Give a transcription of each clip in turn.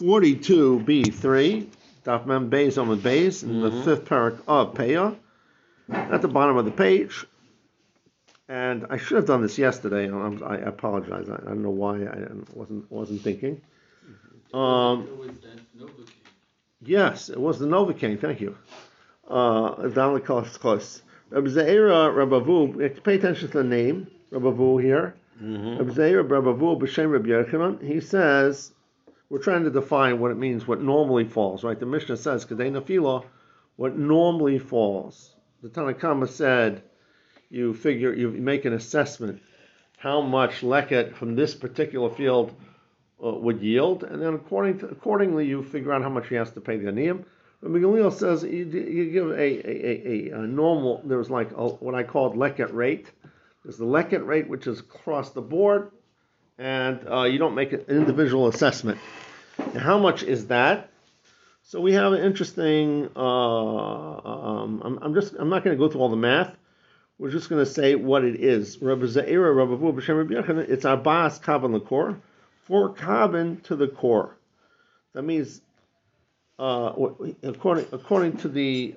42b3, Daf Mem Beis Amud Beis, in the fifth parak of Peah, at the bottom of the page. And I should have done this yesterday. I apologize. I don't know why I wasn't thinking. It was that Novocaine. Yes, it was the Novocaine. Thank you. Close. Reb Zeira, Reb Abahu. Pay attention to the name, Reb Abahu here. Reb Zeira, Reb Abahu, b'shem Rebbi Yochanan. He says, we're trying to define what it means, what normally falls, right? The Mishnah says, "Kedei nafila," what normally falls. The Tanakhama said, you figure, you make an assessment how much leket from this particular field would yield, and then accordingly you figure out how much he has to pay the aniyim. Rabbi Gamliel says you give a normal, there's like what I called leket rate. There's the leket rate, which is across the board, and you don't make an individual assessment. Now, how much is that? So we have an interesting, I'm not going to go through all the math. We're just going to say what it is. Rabbi Zeira, Rabbi Abahu, b'shem Rebbi Yochanan, it's arba'as kavan l'kor, 4 kavan to the core. That means, according to the,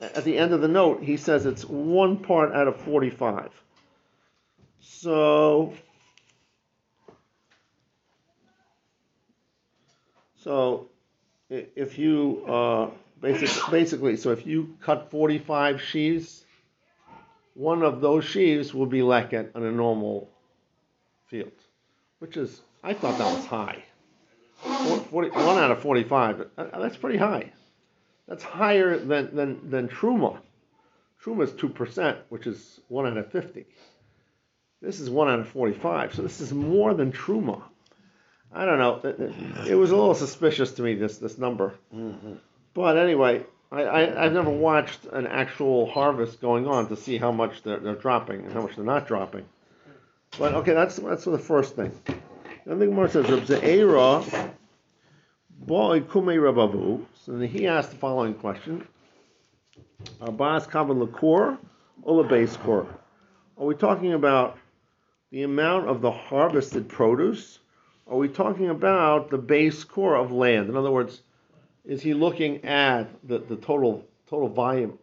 at the end of the note, he says it's 1 part out of 45. So if you, basically, so if you cut 45 sheaves, one of those sheaves will be leket on a normal field, which is, I thought that was high. 41 out of 45, that's pretty high. That's higher than Truma. Truma is 2%, which is 1 out of 50. This is 1 out of 45, so this is more than Truma. I don't know. It was a little suspicious to me, this number. But anyway, I've never watched an actual harvest going on to see how much they're dropping and how much they're not dropping. But okay, that's the first thing. Then the Gemara says, Reb Zeira, Boi Kumei Reb Abahu. So then he asked the following question: Arba'as kavan l'kor or l'beis kor? Are we talking about the amount of the harvested produce? Are we talking about the base core of land? In other words, is he looking at the total volume?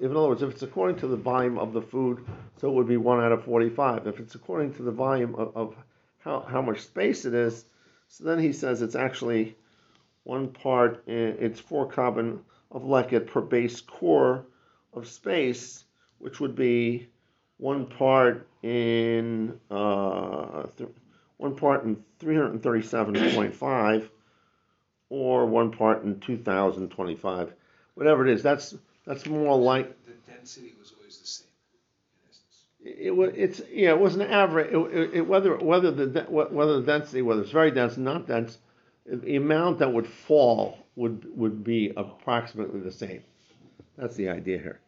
In other words, if it's according to the volume of the food, so it would be 1 out of 45. If it's according to the volume of how much space it is, so then he says it's actually 1 part, it's 4 carbon of leket per base core of space, which would be 1 part in 337.5, or 1 part in 2025, whatever it is. That's more like the density was always the same. In essence, it was an average. Whether the density, whether it's very dense, not dense, the amount that would fall would be approximately the same. That's the idea here.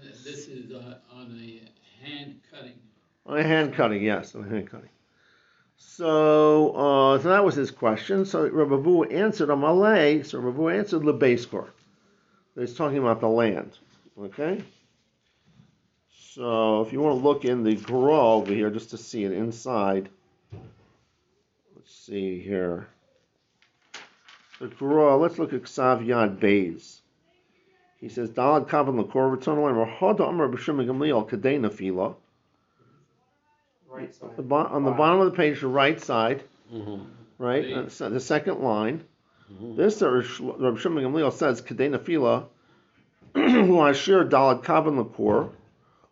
And this is on a hand cutting. On a hand cutting, yes, on a hand cutting. So that was his question. So Reb Abahu answered on Malay. So Reb Abahu answered lebeiskor. He's talking about the land. Okay. So if you want to look in the Gra over here just to see it inside. Let's see here. The Gra. Let's look at Ksav Yad Beis. He says Dalad kavan l'kor return away. Rahada Amar b'shem Gamliel kadei nafila. Right side. On the bottom of the page, the right side, right? The second line. This Reb Shimon Gamliel says, "Kedei nafila, l'ashir dalad kavan l'kor,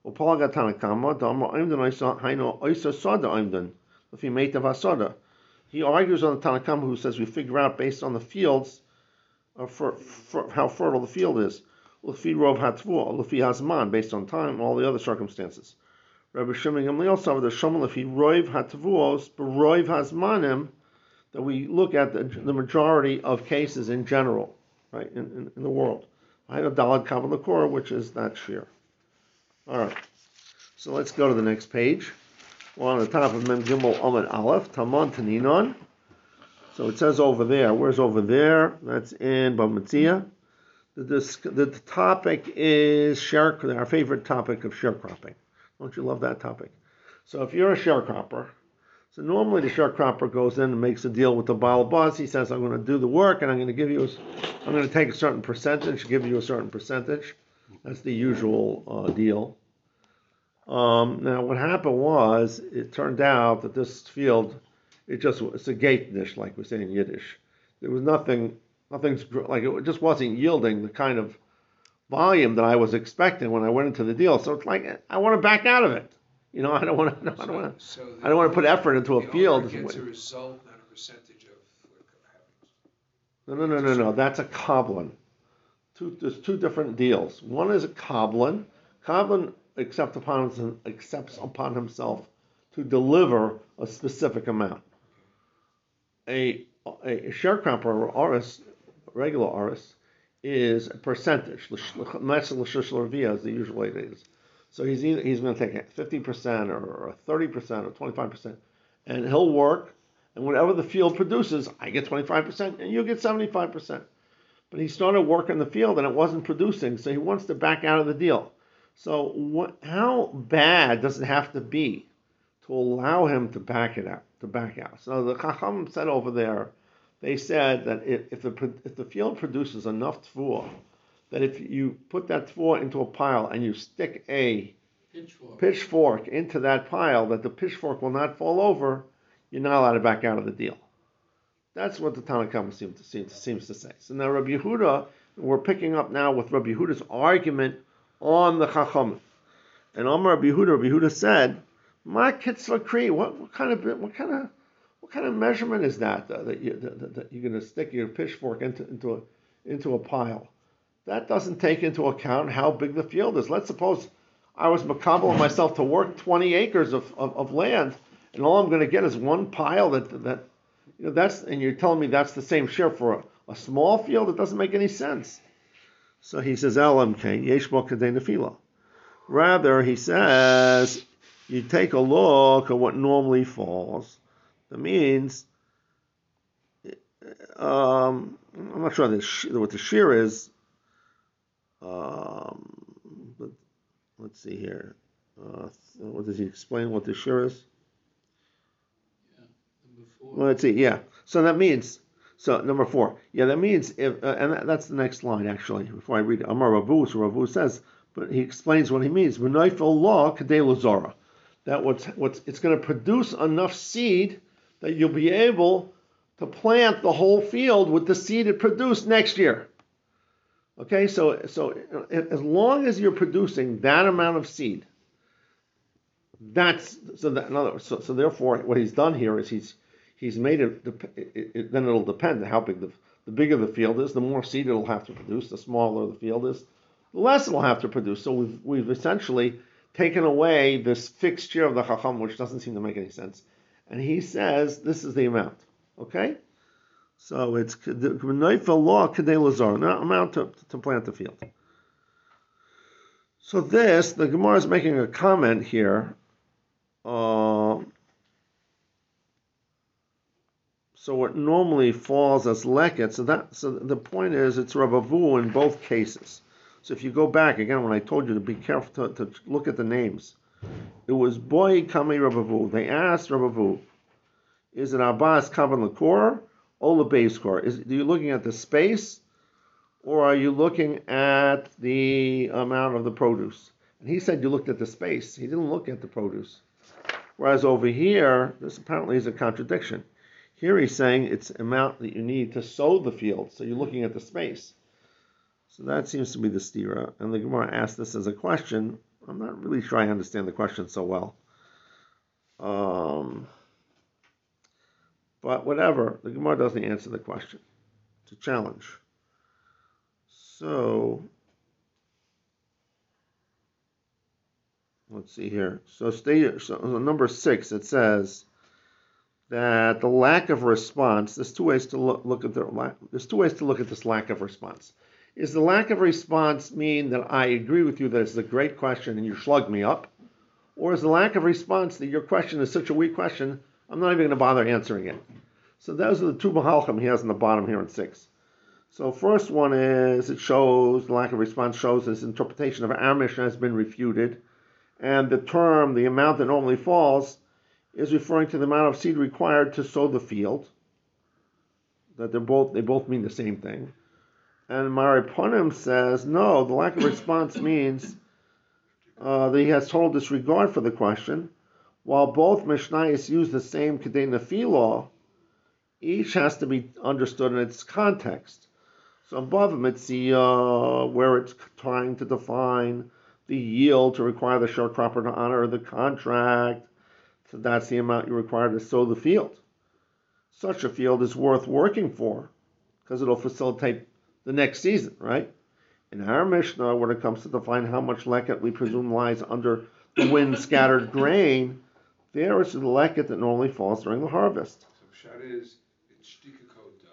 u'palagat Tanakhama, da'amar oimden oisa sada oimden, l'fi meitav hasada." He argues on the Tanakhama, who says we figure out based on the fields, for how fertile the field is, l'fi rov hatvu, l'fi hazman, based on time and all the other circumstances. Rabbi Shimon Gamliel saw the Shomel, if he roiv hatvuos, beroiv hazmanim, that we look at the majority of cases in general, right, in the world. I had a dalad kavan l'kor, which is that shear. All right, so let's go to the next page. We're on the top of Mem Gimel Amud Aleph, Taman Taninon. So it says over there. Where's over there? That's in Bava Metzia. The topic is our favorite topic of sharecropping. Don't you love that topic? So if you're a sharecropper, So normally the sharecropper goes in and makes a deal with the Baal Boss. He says, I'm going to do the work and I'm going to take a certain percentage, give you a certain percentage. That's the usual deal. Now what happened was, it turned out that this field, it's a gate dish, like we say in Yiddish. There was nothing, like it just wasn't yielding the kind of volume that I was expecting when I went into the deal. So it's like, I want to back out of it. You know, I don't want to put effort into a field. It's a result, not a percentage of what happens. No. That's a koblin. There's two different deals. One is a koblin. Koblin accepts upon himself to deliver a specific amount. A sharecropper or aris, regular aris, is a percentage. L'shishlarvia is the usual way it is. So he's going to take 50% or 30% or 25%, and he'll work. And whatever the field produces, I get 25%, and you get 75%. But he started working the field, and it wasn't producing, so he wants to back out of the deal. So how bad does it have to be to allow him to back out? So the Chacham said over there, they said that if the field produces enough tefua, that if you put that tefua into a pile and you stick a pitchfork into that pile, that the pitchfork will not fall over, you're not allowed to back out of the deal. That's what the Tanakhama seems to say. So now Rabbi Yehuda, we're picking up now with Rabbi Yehuda's argument on the Chachamim. And on Rabbi Yehuda said, "Ma kitz l'kri, what kind of measurement is that you're going to stick your pitchfork into a pile? That doesn't take into account how big the field is. Let's suppose I was makabel myself to work 20 acres of land, and all I'm going to get is one pile. And you're telling me that's the same share for a small field? It doesn't make any sense." So he says, "LMK yesh bo kadei nefila." Rather, he says, you take a look at what normally falls. That means, I'm not sure what the shear is. But let's see here. What does he explain what the shear is? Yeah, number 4. Well, let's see. Yeah. So number 4. Yeah, that means if and that's the next line actually. Before I read it, Amar Ravu, so Ravu says, but he explains what he means. V'noifel la kadei lazara, that what's it's going to produce enough seed that you'll be able to plant the whole field with the seed it produced next year. Okay, so as long as you're producing that amount of seed, so therefore what he's done here is he's made it. Then it'll depend on how big the bigger the field is. The more seed it'll have to produce. The smaller the field is, the less it'll have to produce. So we've essentially taken away this fixture of the Chacham, which doesn't seem to make any sense. And he says this is the amount. Okay. So it's B'noifel la kadei lazara, not amount to plant the field. So the Gemara is making a comment here. So what normally falls as leket. So the point is it's Rav Abahu in both cases. So if you go back again, when I told you to be careful to look at the names, it was Boi Kami Rav Abahu. They asked Rav Abahu, is it Abbas Kavan Lakor? Ola base core. Are you looking at the space, or are you looking at the amount of the produce? And he said you looked at the space. He didn't look at the produce. Whereas over here, this apparently is a contradiction. Here he's saying it's amount that you need to sow the field. So you're looking at the space. So that seems to be the stira. And the Gemara asked this as a question. I'm not really sure I understand the question so well. But whatever, the Gemara doesn't answer the question. It's a challenge. So, let's see here. So number 6, it says that the lack of response. There's two ways to look at this lack of response. Is the lack of response mean that I agree with you that it's a great question and you slug me up, or is the lack of response that your question is such a weak question? I'm not even going to bother answering it. So those are the two mahalchim he has on the bottom here in 6. So first one is the lack of response shows his interpretation of our Mishnah has been refuted, and the amount that normally falls, is referring to the amount of seed required to sow the field. That they both mean the same thing. And Maripunim says, no, the lack of response means that he has total disregard for the question. While both Mishnayos use the same Kedei Nefilah, each has to be understood in its context. So above Metzia, where it's trying to define the yield to require the sharecropper to honor the contract, so that's the amount you require to sow the field. Such a field is worth working for because it'll facilitate the next season, right? In our Mishnah, when it comes to define how much leket we presume lies under the wind-scattered grain, there is the leket that normally falls during the harvest. So Pshat is, in Shtika Koda,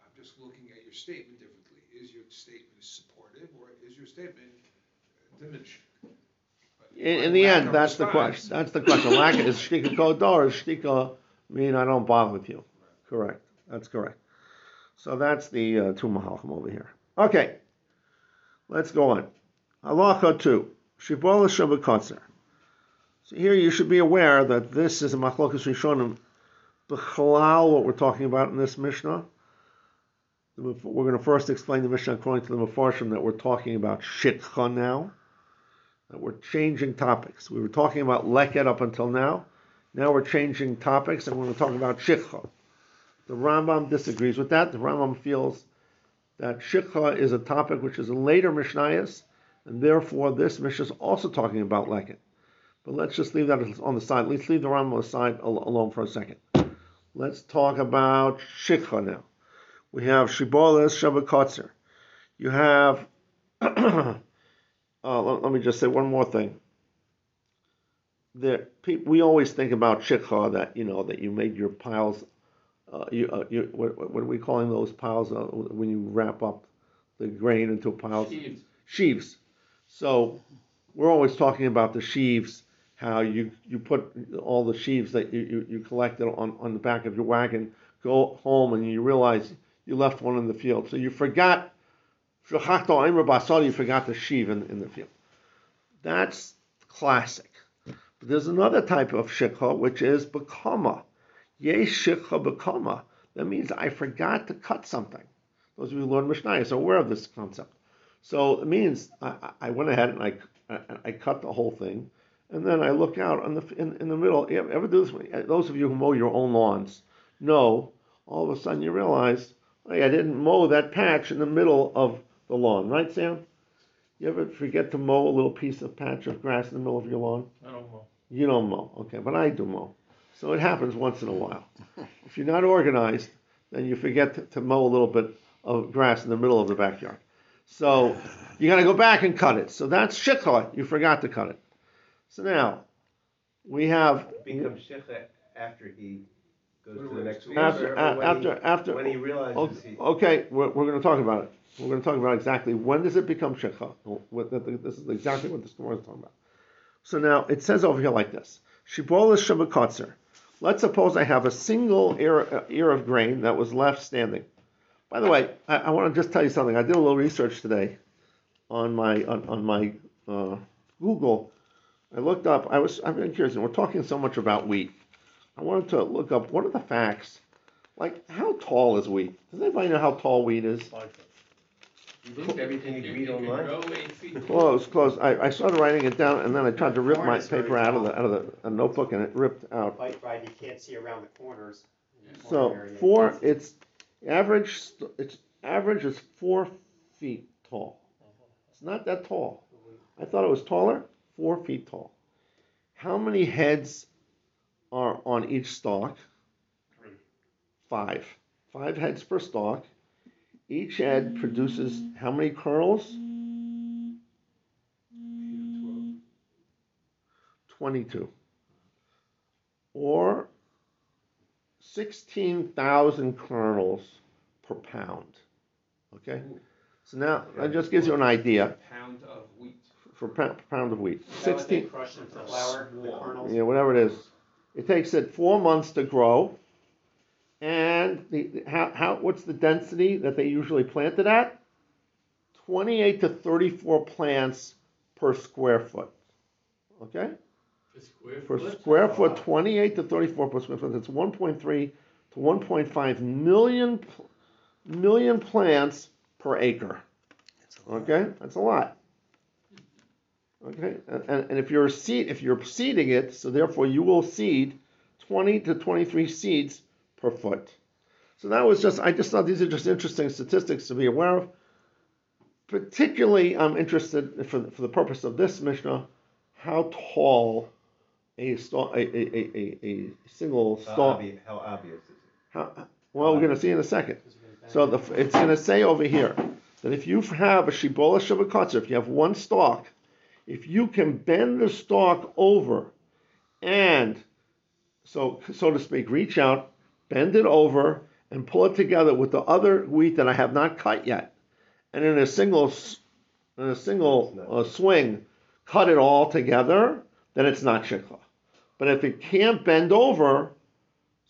I'm just looking at your statement differently. Is your statement supportive or is your statement diminished? In the end, that's the question. That's the question. Leket is Shtika Koda or is Shtika mean I don't bother with you? Right. Correct. That's correct. So that's the Truma Halachim over here. Okay. Let's go on. Halacha 2. Shibol Hashem B'Kotzer. So here you should be aware that this is a Machlokas Rishonim B'Chalal, what we're talking about in this Mishnah. We're going to first explain the Mishnah according to the meforshim that we're talking about Shikcha now. That we're changing topics. We were talking about Leket up until now. Now we're changing topics and we're going to talk about Shikcha. The Rambam disagrees with that. The Rambam feels that Shikcha is a topic which is a later Mishnayos, and therefore this Mishnah is also talking about Leket. But let's just leave that on the side. Let's leave the Rambam aside alone for a second. Let's talk about Shikcha now. We have Shibolas Sheva Kotzer. You have, let me just say one more thing. We always think about Shikcha that you made your piles. What are we calling those piles when you wrap up the grain into piles? Sheaves. So we're always talking about the sheaves, how you put all the sheaves that you collected on the back of your wagon, go home, and you realize you left one in the field. So you forgot, you forgot the sheav in the field. That's classic. But there's another type of shikha, which is b'kama. Yesh shikha b'kama. That means I forgot to cut something. Those of you who learn Mishnayos are aware of this concept. So it means I went ahead and I cut the whole thing, and then I look out in the middle. Ever do this? Those of you who mow your own lawns know all of a sudden you realize, hey, I didn't mow that patch in the middle of the lawn, right, Sam? You ever forget to mow a little piece of patch of grass in the middle of your lawn? I don't mow. You don't mow, okay? But I do mow. So it happens once in a while. If you're not organized, then you forget to mow a little bit of grass in the middle of the backyard. So you got to go back and cut it. So that's shikha. You forgot to cut it. So now we have. It becomes shikha after he goes to the next week. After when he realizes. Okay, we're going to talk about it. We're going to talk about exactly when does it become shikha. This is exactly what this Gemara is talking about. So now it says over here like this: Shibol Hashem B'Kotzer. Let's suppose I have a single ear of grain that was left standing. By the way, I want to just tell you something. I did a little research today on my Google. I looked up. I've been curious, and we're talking so much about wheat. I wanted to look up what are the facts. Like, how tall is wheat? Does anybody know how tall wheat is? 5 feet. You looked everything you read online. Well, it was close. I started writing it down, and then I tried to rip my paper out of the notebook, and it ripped out. Right, you can't see around the corners. Yeah. So its average is 4 feet tall. It's not that tall. I thought it was taller. 4 feet tall. How many heads are on each stalk? 3. 5. 5 heads per stalk. Each head produces how many kernels? 22. Or 16,000 kernels per pound. Okay? So now that just gives you an idea. Pound of wheat. For pound of wheat. 16. Flour, the kernels? Yeah, whatever it is. It takes it 4 months to grow. And what's the density that they usually plant it at? 28 to 34 plants per square foot. Okay? per square foot, 28 to 34 per square foot. It's 1.3 to 1.5 million plants per acre. Okay, that's a lot. Okay, and if you're seeding it, so therefore you will seed 20 to 23 seeds per foot. So that was just, I just thought these are just interesting statistics to be aware of. Particularly, I'm interested for the purpose of this Mishnah, how tall a single stalk. How obvious is it? Well, we're going to see in a second. So it's going to say over here that if you have a shibola shabakotzer, if you have one stalk, if you can bend the stalk over and, so to speak, reach out, bend it over, and pull it together with the other wheat that I have not cut yet, and in a single swing, cut it all together, then it's not shikla. But if it can't bend over,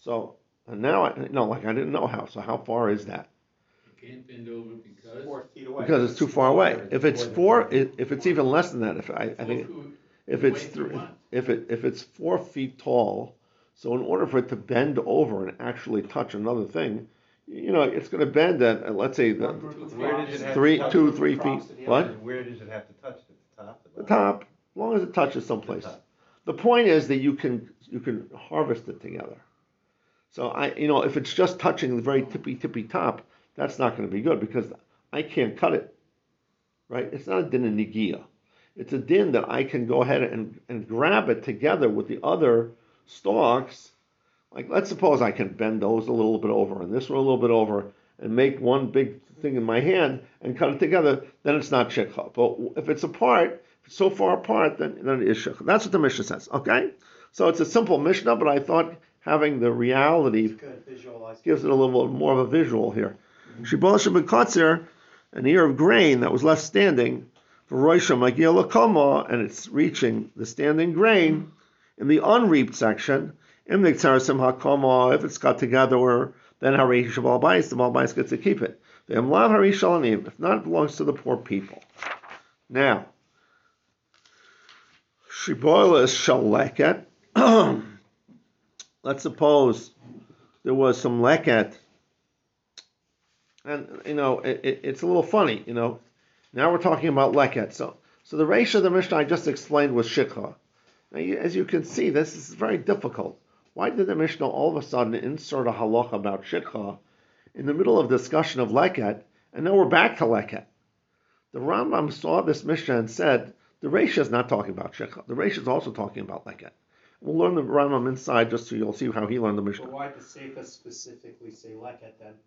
I didn't know how. So how far is that? You can't bend over because 4 feet away. Because it's too far away. If it's four, if it's even less than that, if it's 4 feet tall, so in order for it to bend over and actually touch another thing, you know, it's going to bend at let's say three feet. What? Where does it have to touch? The top. The top. As long as it touches someplace. The point is that you can harvest it together. So if it's just touching the very tippy top, that's not going to be good because I can't cut it, right? It's not a din of nigia. It's a din that I can go ahead and grab it together with the other stalks. Like, let's suppose I can bend those a little bit over and this one a little bit over and make one big thing in my hand and cut it together, then it's not shikha. But if it's apart, so far apart, then it is shikha. That's what the Mishnah says, okay? So it's a simple Mishnah, but I thought having the reality gives it a little more of a visual here. Shibola shebekatzer, an ear of grain that was left standing, v'roisha magia lakoma, and it's reaching the standing grain in the unreaped section, in the tzarasim hakoma, if it's got together, then harish shabal bayis, the balbayis gets to keep it. The emlav harish shalanim, if not, it belongs to the poor people. Now, shibola is shaleket. Let's suppose there was some leket, and it's a little funny. Now we're talking about leket. So the ratio of the Mishnah I just explained was shikha. Now, as you can see, this is very difficult. Why did the Mishnah all of a sudden insert a halacha about shikha in the middle of discussion of leket, and now we're back to leket? The Rambam saw this Mishnah and said the ratio is not talking about shikha. The ratio is also talking about leket. We'll learn the Rambam inside just so you'll see how he learned the Mishnah. But why did Seifa specifically say leket then?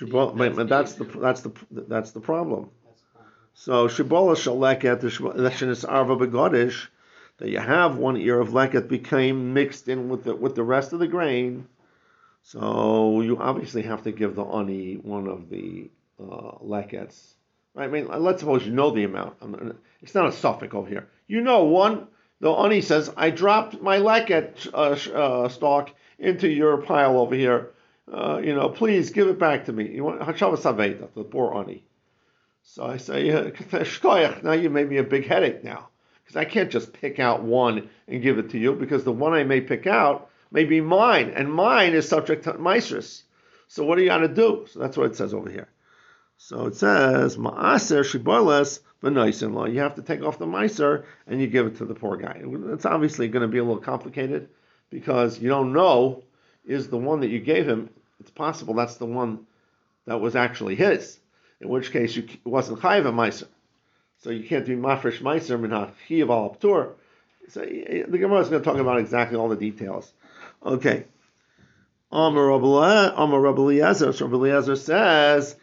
That's the problem. So shibola shel leket, the shenis arva begodish, that you have one ear of leket became mixed in with the rest of the grain. So you obviously have to give the ani one of the lekets. Right? I mean, let's suppose you know the amount. It's not a suffix over here. The ani says, I dropped my leket stalk into your pile over here. Please give it back to me. You want hashava saveda, the poor ani. So I say, now you made me a big headache now, because I can't just pick out one and give it to you, because the one I may pick out may be mine, and mine is subject to meisrus. So what are you going to do? So that's what it says over here. So it says, Ma'aser shibolas v'noisin lo. You have to take off the ma'aser and you give it to the poor guy. It's obviously going to be a little complicated, because you don't know is the one that you gave him. It's possible that's the one that was actually his, in which case it wasn't chayiv a meiser. So you can't do mafresh meiser minach chiyav al ptur. So the Gemara is going to talk about exactly all the details. Okay. Amar Rabbi Elazar. Rabbi Elazar says,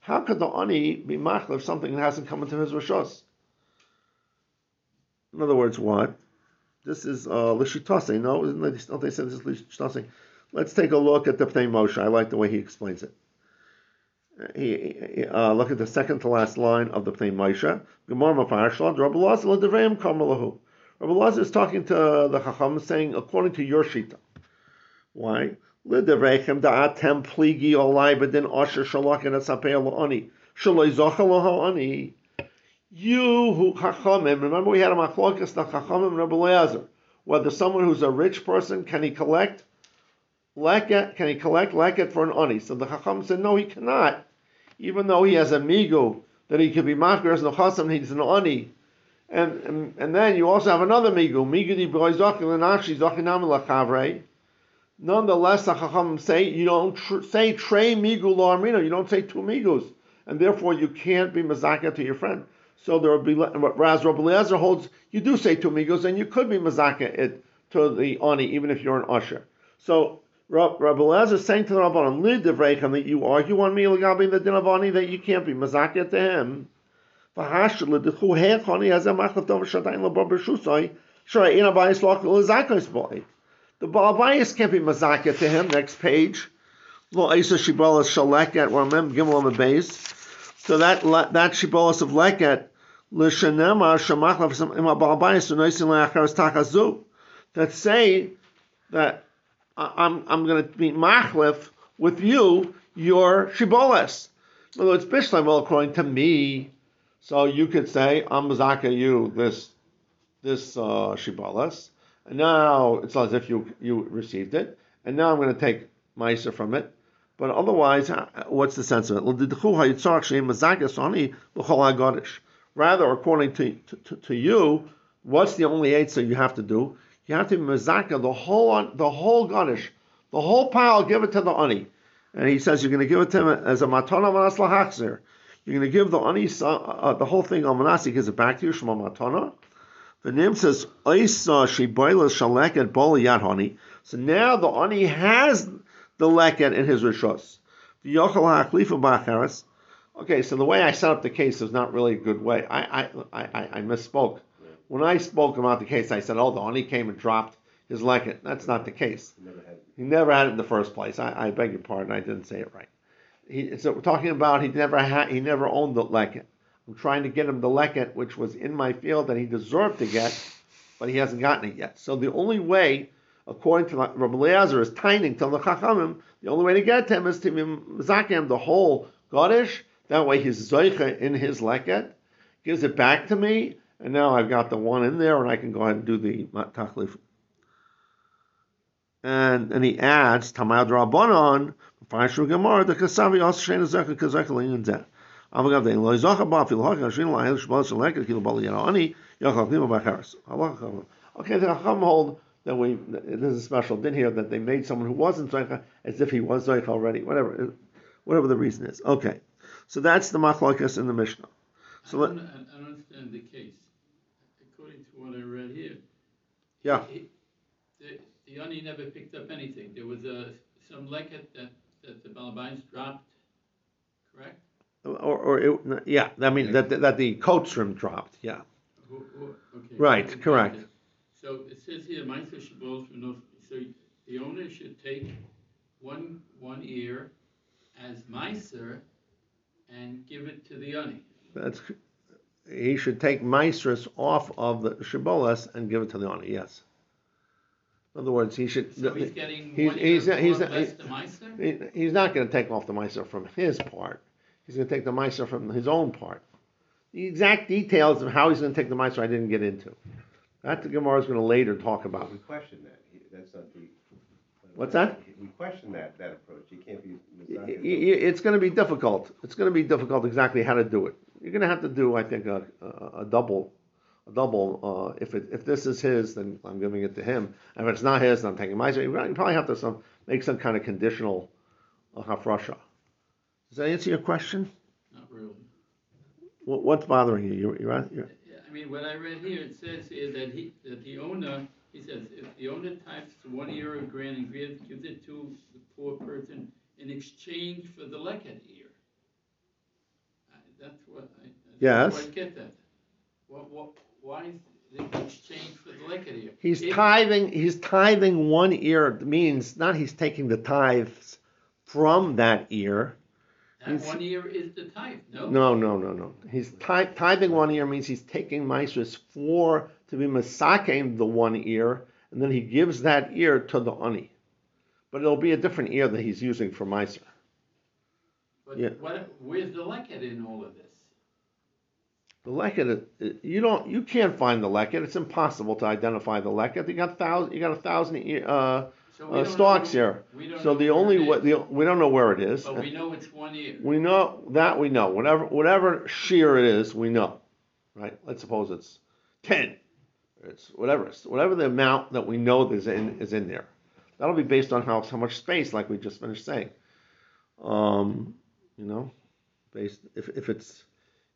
how could the ani be machlef something that hasn't come into his rishos? In other words, what? This is l'shitase. No, don't they say this is l'shitase? Let's take a look at the Pnei Moshe. I like the way he explains it. He look at the second to last line of the Pnei Moshe. Gemara meforshim. Rabbi Elazar l'devreim kamalahu. Rabbi Elazar is talking to the Chacham, saying, according to your shita. Why? L'devreichem da'atem pligi olai b'din asher shalach and asapei l'ani shaloi zochel l'ha'ani. you who Chachamim, remember we had a machlokas na Chachamim and Rabbi Elazar, whether someone who's a rich person, can he collect leket for an ani? So the Chacham said, no, he cannot. Even though he has a migu, that he could be machgar as nechasam, he's an ani. And then you also have another migu, migudi b'roi zochi l'nashi zochinam l'chavre. Nonetheless, the Chachamim say, you don't say trei migu lo armino, you don't say two migus, and therefore you can't be mazaka to your friend. So there will be, whereas Rabbi Elazar holds, you do say two migus, and you could be mazaka it to the ani, even if you're an usher. So Rabbi Elazar is saying to the Rabbanon, lid devreichem, that you argue on me, l'gabi the din of ani, that you can't be mazaka to him. The Baal Bayis can't be mazaka to him. Next page. So that shibolas of leket, that say that I'm going to be machlef with you, your shibolas. In other words, bishlam, well, according to me. So you could say, I'm mazaka you this shibolas. Now it's as if you received it, and now I'm going to take ma'aser from it. But otherwise, what's the sense of it? Rather, according to you, what's the only eitzah you have to do? You have to be mazaka the whole gadish, the whole pile. Give it to the ani, and he says you're going to give it to him as a matana manas lahachzer. You're going to give the ani the whole thing. Al manas, he gives it back to you. Shema matana. The name says, so now the ani has the leket in his rishos. Okay, so the way I set up the case is not really a good way. I misspoke. When I spoke about the case, I said, oh, the ani came and dropped his leket. That's not the case. He never had it in the first place. I beg your pardon, I didn't say it right. So we're talking about he never owned the leket. I'm trying to get him the leket, which was in my field that he deserved to get, but he hasn't gotten it yet. So the only way, according to Rabbi Elazar, is taining to the Chachamim. The only way to get to him is to mizak him the whole Godesh. That way he's zoicha in his leket, gives it back to me, and now I've got the one in there, and I can go ahead and do the tachlif. And he adds, Tamad Rabbanon, Fashru Gemara, the Kasavi Oshen Zaka Kazakali and Zah. Okay, the Chacham hold that there's a special din here that they made someone who wasn't Zoicha as if he was Zoicha already, whatever the reason is. Okay, so that's the Machlokas in the Mishnah. So I don't understand the case. According to what I read here, yeah, the Ani never picked up anything. There was some leket that the Balabais dropped, correct? That the coat trim dropped, yeah. Okay. Right, so correct. So it says here, Ma'aser Shibolos, so the owner should take one ear as Ma'aser and give it to the ani. He should take Ma'aser off of the Shibolos and give it to the ani, yes. In other words, he should. So he's getting he's not going to take off the Ma'aser from his part. He's going to take the ma'aser from his own part. The exact details of how he's going to take the ma'aser I didn't get into. That the Gemara is going to later talk about. We question that. That's not the. What's that? We question that approach. You can't be. It's going to be difficult. It's going to be difficult exactly how to do it. You're going to have to do, I think, a double. If this is his, then I'm giving it to him. And if it's not his, then I'm taking ma'aser. You probably have to make some kind of conditional hafrasha. Does that answer your question? Not really. What's bothering you? What I read here, it says here that if the owner types 1 ear of grain and gives it to the poor person in exchange for the leket ear. That's what I. Yes. Don't quite get that. Why is the exchange for the leket ear? He's tithing 1 ear. It means not he's taking the tithes from that ear. That 1 ear is the tithe, no? No. He's tithing 1 ear means he's taking ma'aser for to be masakim the 1 ear, and then he gives that ear to the ani. But it'll be a different ear that he's using for ma'aser. But yeah. Where's the leket in all of this? The leket, you can't find the leket. It's impossible to identify the leket. You got a thousand stalks here. So the only way, we don't know where it is. But we know it's one ear. We know that we know whatever shear it is, we know, right? Let's suppose it's 10. It's whatever the amount that we know is in there. That'll be based on how much space, like we just finished saying. Based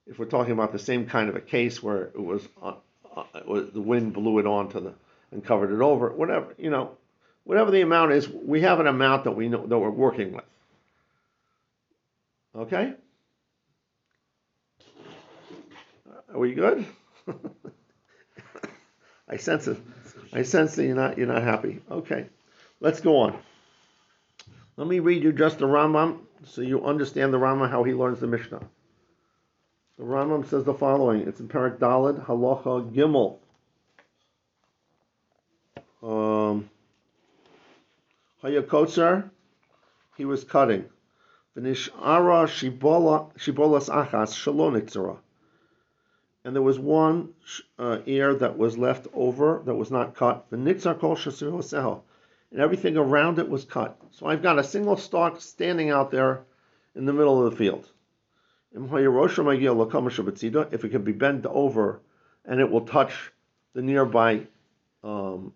if we're talking about the same kind of a case where it was the wind blew it onto and covered it over, whatever the amount is, we have an amount that we know that we're working with. Okay? Are we good? I sense it. I sense that you're not happy. Okay, let's go on. Let me read you just the Rambam so you understand the Rambam, how he learns the Mishnah. The Rambam says the following. It's in Perek Daled, Halacha Gimel. Hayakotzer, he was cutting. V'nish'ara shibolas achas shalonitzera. And there was one ear that was left over, that was not cut. And everything around it was cut. So I've got a single stalk standing out there in the middle of the field. If it can be bent over, and it will touch the nearby kama,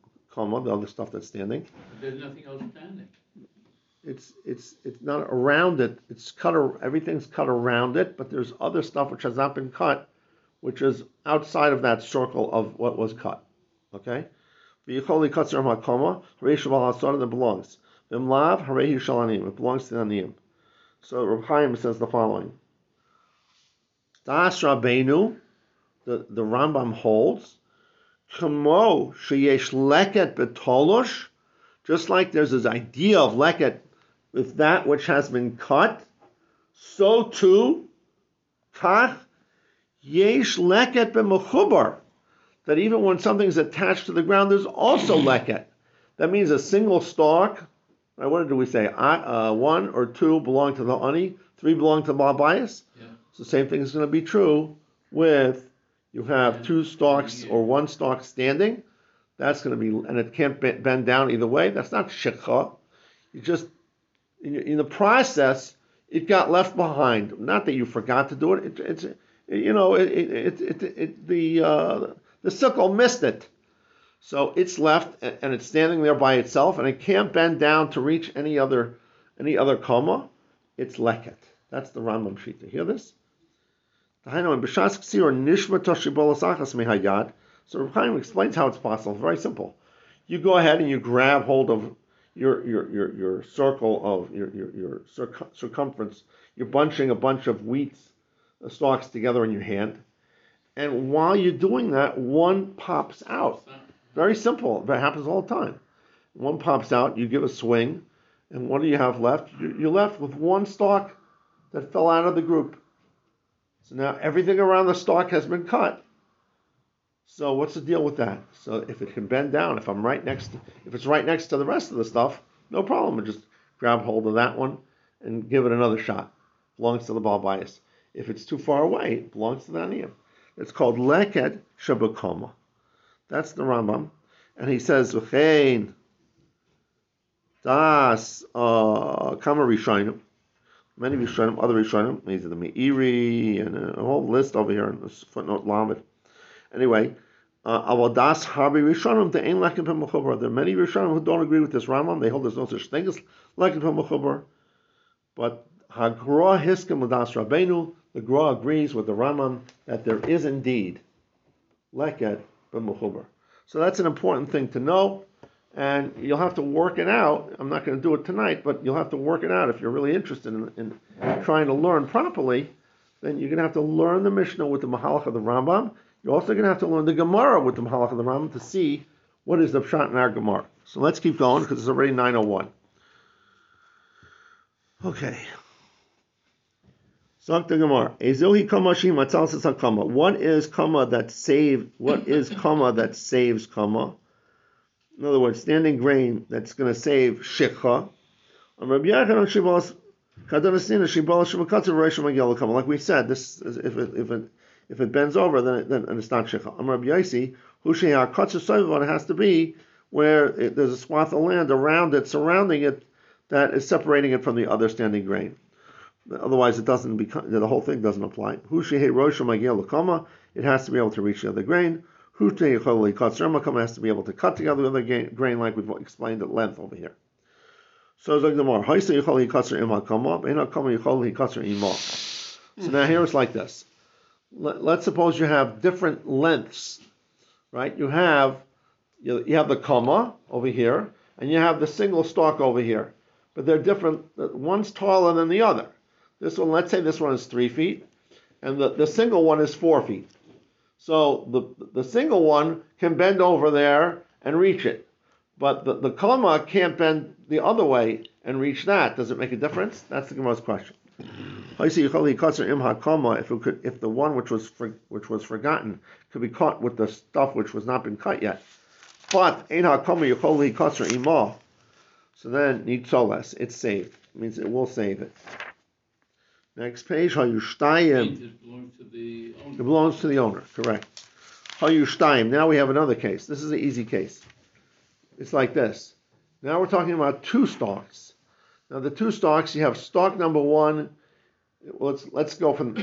the other stuff that's standing. There's nothing else standing. It's not around it. It's cut. Everything's cut around it, but there's other stuff which has not been cut, which is outside of that circle of what was cut. Okay? That belongs. It belongs to the Aniyim. So Reb Chaim says the following. Das Rabbeinu, the Rambam holds, Kamo sheyesh leket betolosh, just like there's this idea of leket with that which has been cut, so too, kach, yesh leket b'mechubar, that even when something's attached to the ground, there's also leket. That means a single stalk, right, what did we say, one or two belong to the ani, three belong to the ba'bayis. Yeah. So the same thing is going to be true with, you have two stalks or one stalk standing, that's going to be, and it can't bend down either way, that's not shikcha. You just, in the process, it got left behind. Not that you forgot to do it, the sickle missed it, so it's left and it's standing there by itself, and it can't bend down to reach any other kama. It's leket. That's the Rambam sheet. You hear this? So Reb Chaim explains how it's possible. Very simple. You go ahead and you grab hold of your circle of your circumference. You're bunching a bunch of wheat stalks together in your hand, and while you're doing that, one pops out. Very simple. That happens all the time. One pops out. You give a swing, and what do you have left? You're left with one stalk that fell out of the group. So now everything around the stalk has been cut. So what's the deal with that? So if it can bend down, if it's right next to the rest of the stuff, no problem. Just grab hold of that one and give it another shot. Belongs to the ball bias. If it's too far away, it belongs to the aniyim. It's called leket shebekoma. That's the Rambam, and he says v'chein das kama rishonim. Many rishonim, other rishonim. These are the meiri and a whole list over here in this footnote lamed. Anyway, avodas habi rishonim de'ain leket b'mechubar. There are many rishonim who don't agree with this Rambam. They hold there's no such thing as leket b'mechubar, but Hagra Hiskim L'das Rabbeinu, the Gra agrees with the Rambam that there is indeed leket b'mechubar. So that's an important thing to know, and you'll have to work it out. I'm not going to do it tonight, but you'll have to work it out if you're really interested in trying to learn properly. Then you're going to have to learn the Mishnah with the Mahalach of the Rambam. You're also going to have to learn the Gemara with the Mahalach of the Rambam to see what is the pshat in our Gemara. So let's keep going because it's already 9:01. Okay. What is kama that saved? What is kama that saves kama? In other words, standing grain that's going to save shikha. Like we said, this is, if it If it bends over, then it's not shikha. Amar Rabbi Yosi, Husheha Kotzer Soivon, it has to be where there's a swath of land around it, surrounding it, that is separating it from the other standing grain. Otherwise, it doesn't become, the whole thing doesn't apply. Hushehe Rosh Magil Lakoma, it has to be able to reach the other grain. Hushehe Choli Kotzer Makoma, has to be able to cut together the other grain, like we've explained at length over here. So now here it's like this. Let's suppose you have different lengths, right? You have the kama over here, and you have the single stalk over here. But they're different. One's taller than the other. This one, let's say this one is 3 feet, and the single one is 4 feet. So the single one can bend over there and reach it. But the kama can't bend the other way and reach that. Does it make a difference? That's the Gemara's question. If the one which was forgotten could be caught with the stuff which was not been cut yet. But so then nitzolas, it's saved. It means it will save it. Next page, hayushtayim. It belongs to the owner, correct. Hayushtayim. Now we have another case. This is an easy case. It's like this. Now we're talking about two stalks. Now the two stalks, you have stalk number one. Let's go from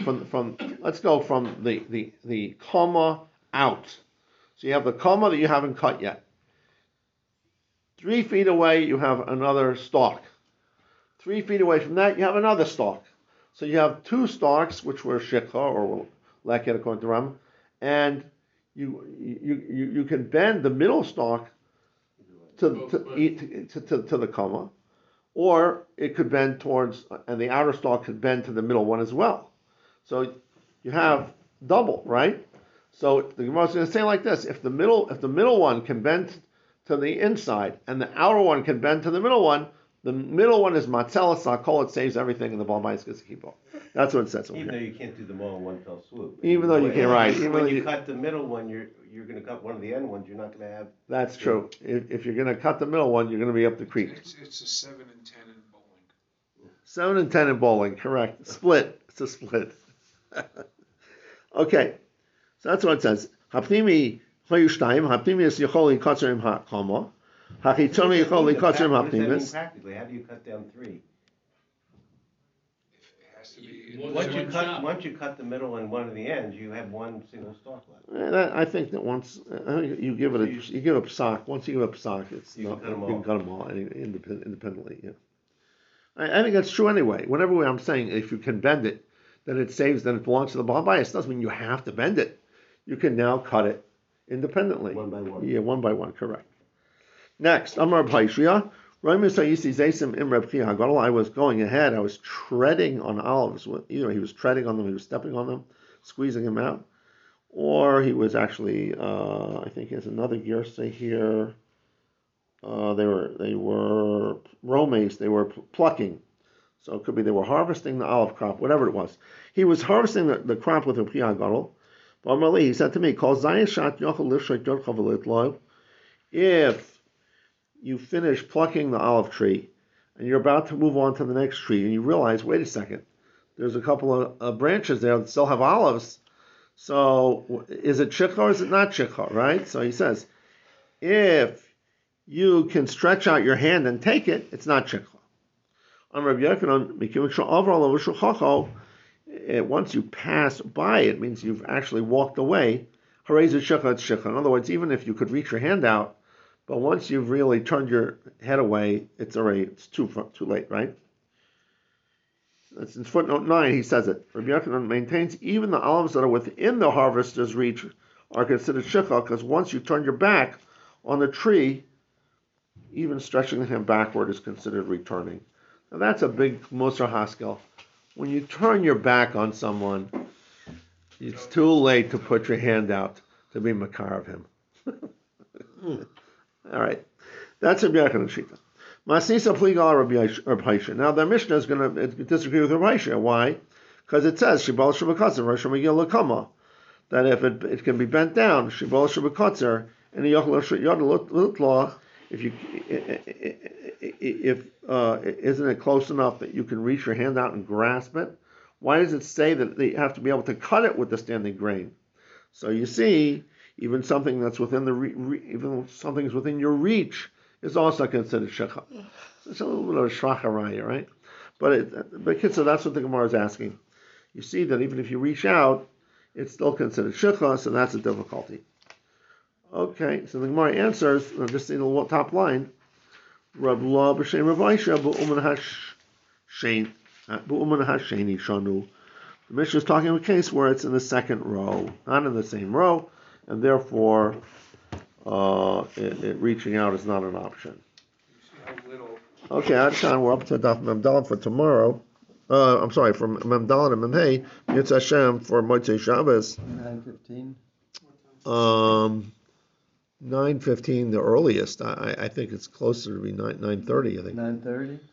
the comma out. So you have the comma that you haven't cut yet. 3 feet away, you have another stalk. 3 feet away from that, you have another stalk. So you have two stalks, which were shikha or leket according to Rambam, and you can bend the middle stalk to the comma, or it could bend towards, and the outer stalk could bend to the middle one as well. So you have double, right? So the Gemara is going to say like this: if the middle one can bend to the inside, and the outer one can bend to the middle one is matzela sakol. It saves everything in the balmais kizikibol. That's what it says. Even though you can't do them all in one fell swoop. Even though you can't, right? Even when you cut the middle one, you're going to cut one of the end ones. You're not going to have. That's true. If you're going to cut the middle one, you're going to be up the creek. It's a 7 and 10 in bowling. 7 and 10 in bowling, correct? Split. It's a split. Okay, so that's what it says. Hapnimi choyushtayim. Hapnimi is yicholi katzerim hakama. Hachitzoni yicholi katzerim hapnimis. Practically, how do you cut down three? Once you cut the middle and one of the ends, you have one single stalk left. I think that once you give a psak, you can cut them all independently. Yeah, I think that's true anyway. Whenever I'm saying if you can bend it, then it saves. Then it belongs to the Baha'i. It doesn't mean you have to bend it. You can now cut it independently. One by one. Yeah, one by one. Correct. Next, Amar B'Haishriya. I was going ahead. I was treading on olives. Either he was treading on them, he was stepping on them, squeezing them out, or he was actually. I think there's another girsa here. They were romes. They were plucking. So it could be they were harvesting the olive crop, whatever it was. He was harvesting the crop with a Pia Godel. But Mali, he said to me, "Call Zayashat Yochel Lifshat Yorchavelit Loy." If you finish plucking the olive tree, and you're about to move on to the next tree, and you realize, wait a second, there's a couple of branches there that still have olives, so is it shikha or is it not shikha, right? So he says, if you can stretch out your hand and take it, it's not shikha. Once you pass by, it means you've actually walked away. It's shikha. In other words, even if you could reach your hand out, but once you've really turned your head away, it's too late, right? That's in footnote 9. He says it. Rebbi Yochanan maintains even the olives that are within the harvester's reach are considered shikha because once you turn your back on the tree, even stretching the hand backward is considered returning. Now that's a big Moser Haskell. When you turn your back on someone, it's too late to put your hand out to be makar of him. All right, that's Rabbi Yochanan Shita. Masisa Pligal Rabbi Haisha. Now the Mishnah is going to disagree with Rabbi Haisha. Why? Because it says Shibal Shabakotzer Rosh Magil Lakama, that if it can be bent down Shibal Shabakotzer and the Yochel Yod Lutlaw, if isn't it close enough that you can reach your hand out and grasp it, Why does it say that they have to be able to cut it with the standing grain? So you see, even something that's within the even something's within your reach is also considered shikcha. It's a little bit of a shracheraya, right? But that's what the Gemara is asking. You see that even if you reach out, it's still considered shikha, so that's a difficulty. Okay, so the Gemara answers, just in the top line, Rabla b'shem Rav Aisha b'uman hasheni shanu. The Mishnah is talking about a case where it's in the second row, not in the same row, and therefore reaching out is not an option. Okay, Adshan, we're up to Daf Memdalim for tomorrow. From Memdalim to Memhei, Yitz Hashem for Motzei Shabbos. 9:15. 9:15, the earliest. I think it's closer to be 9:30. 9:30.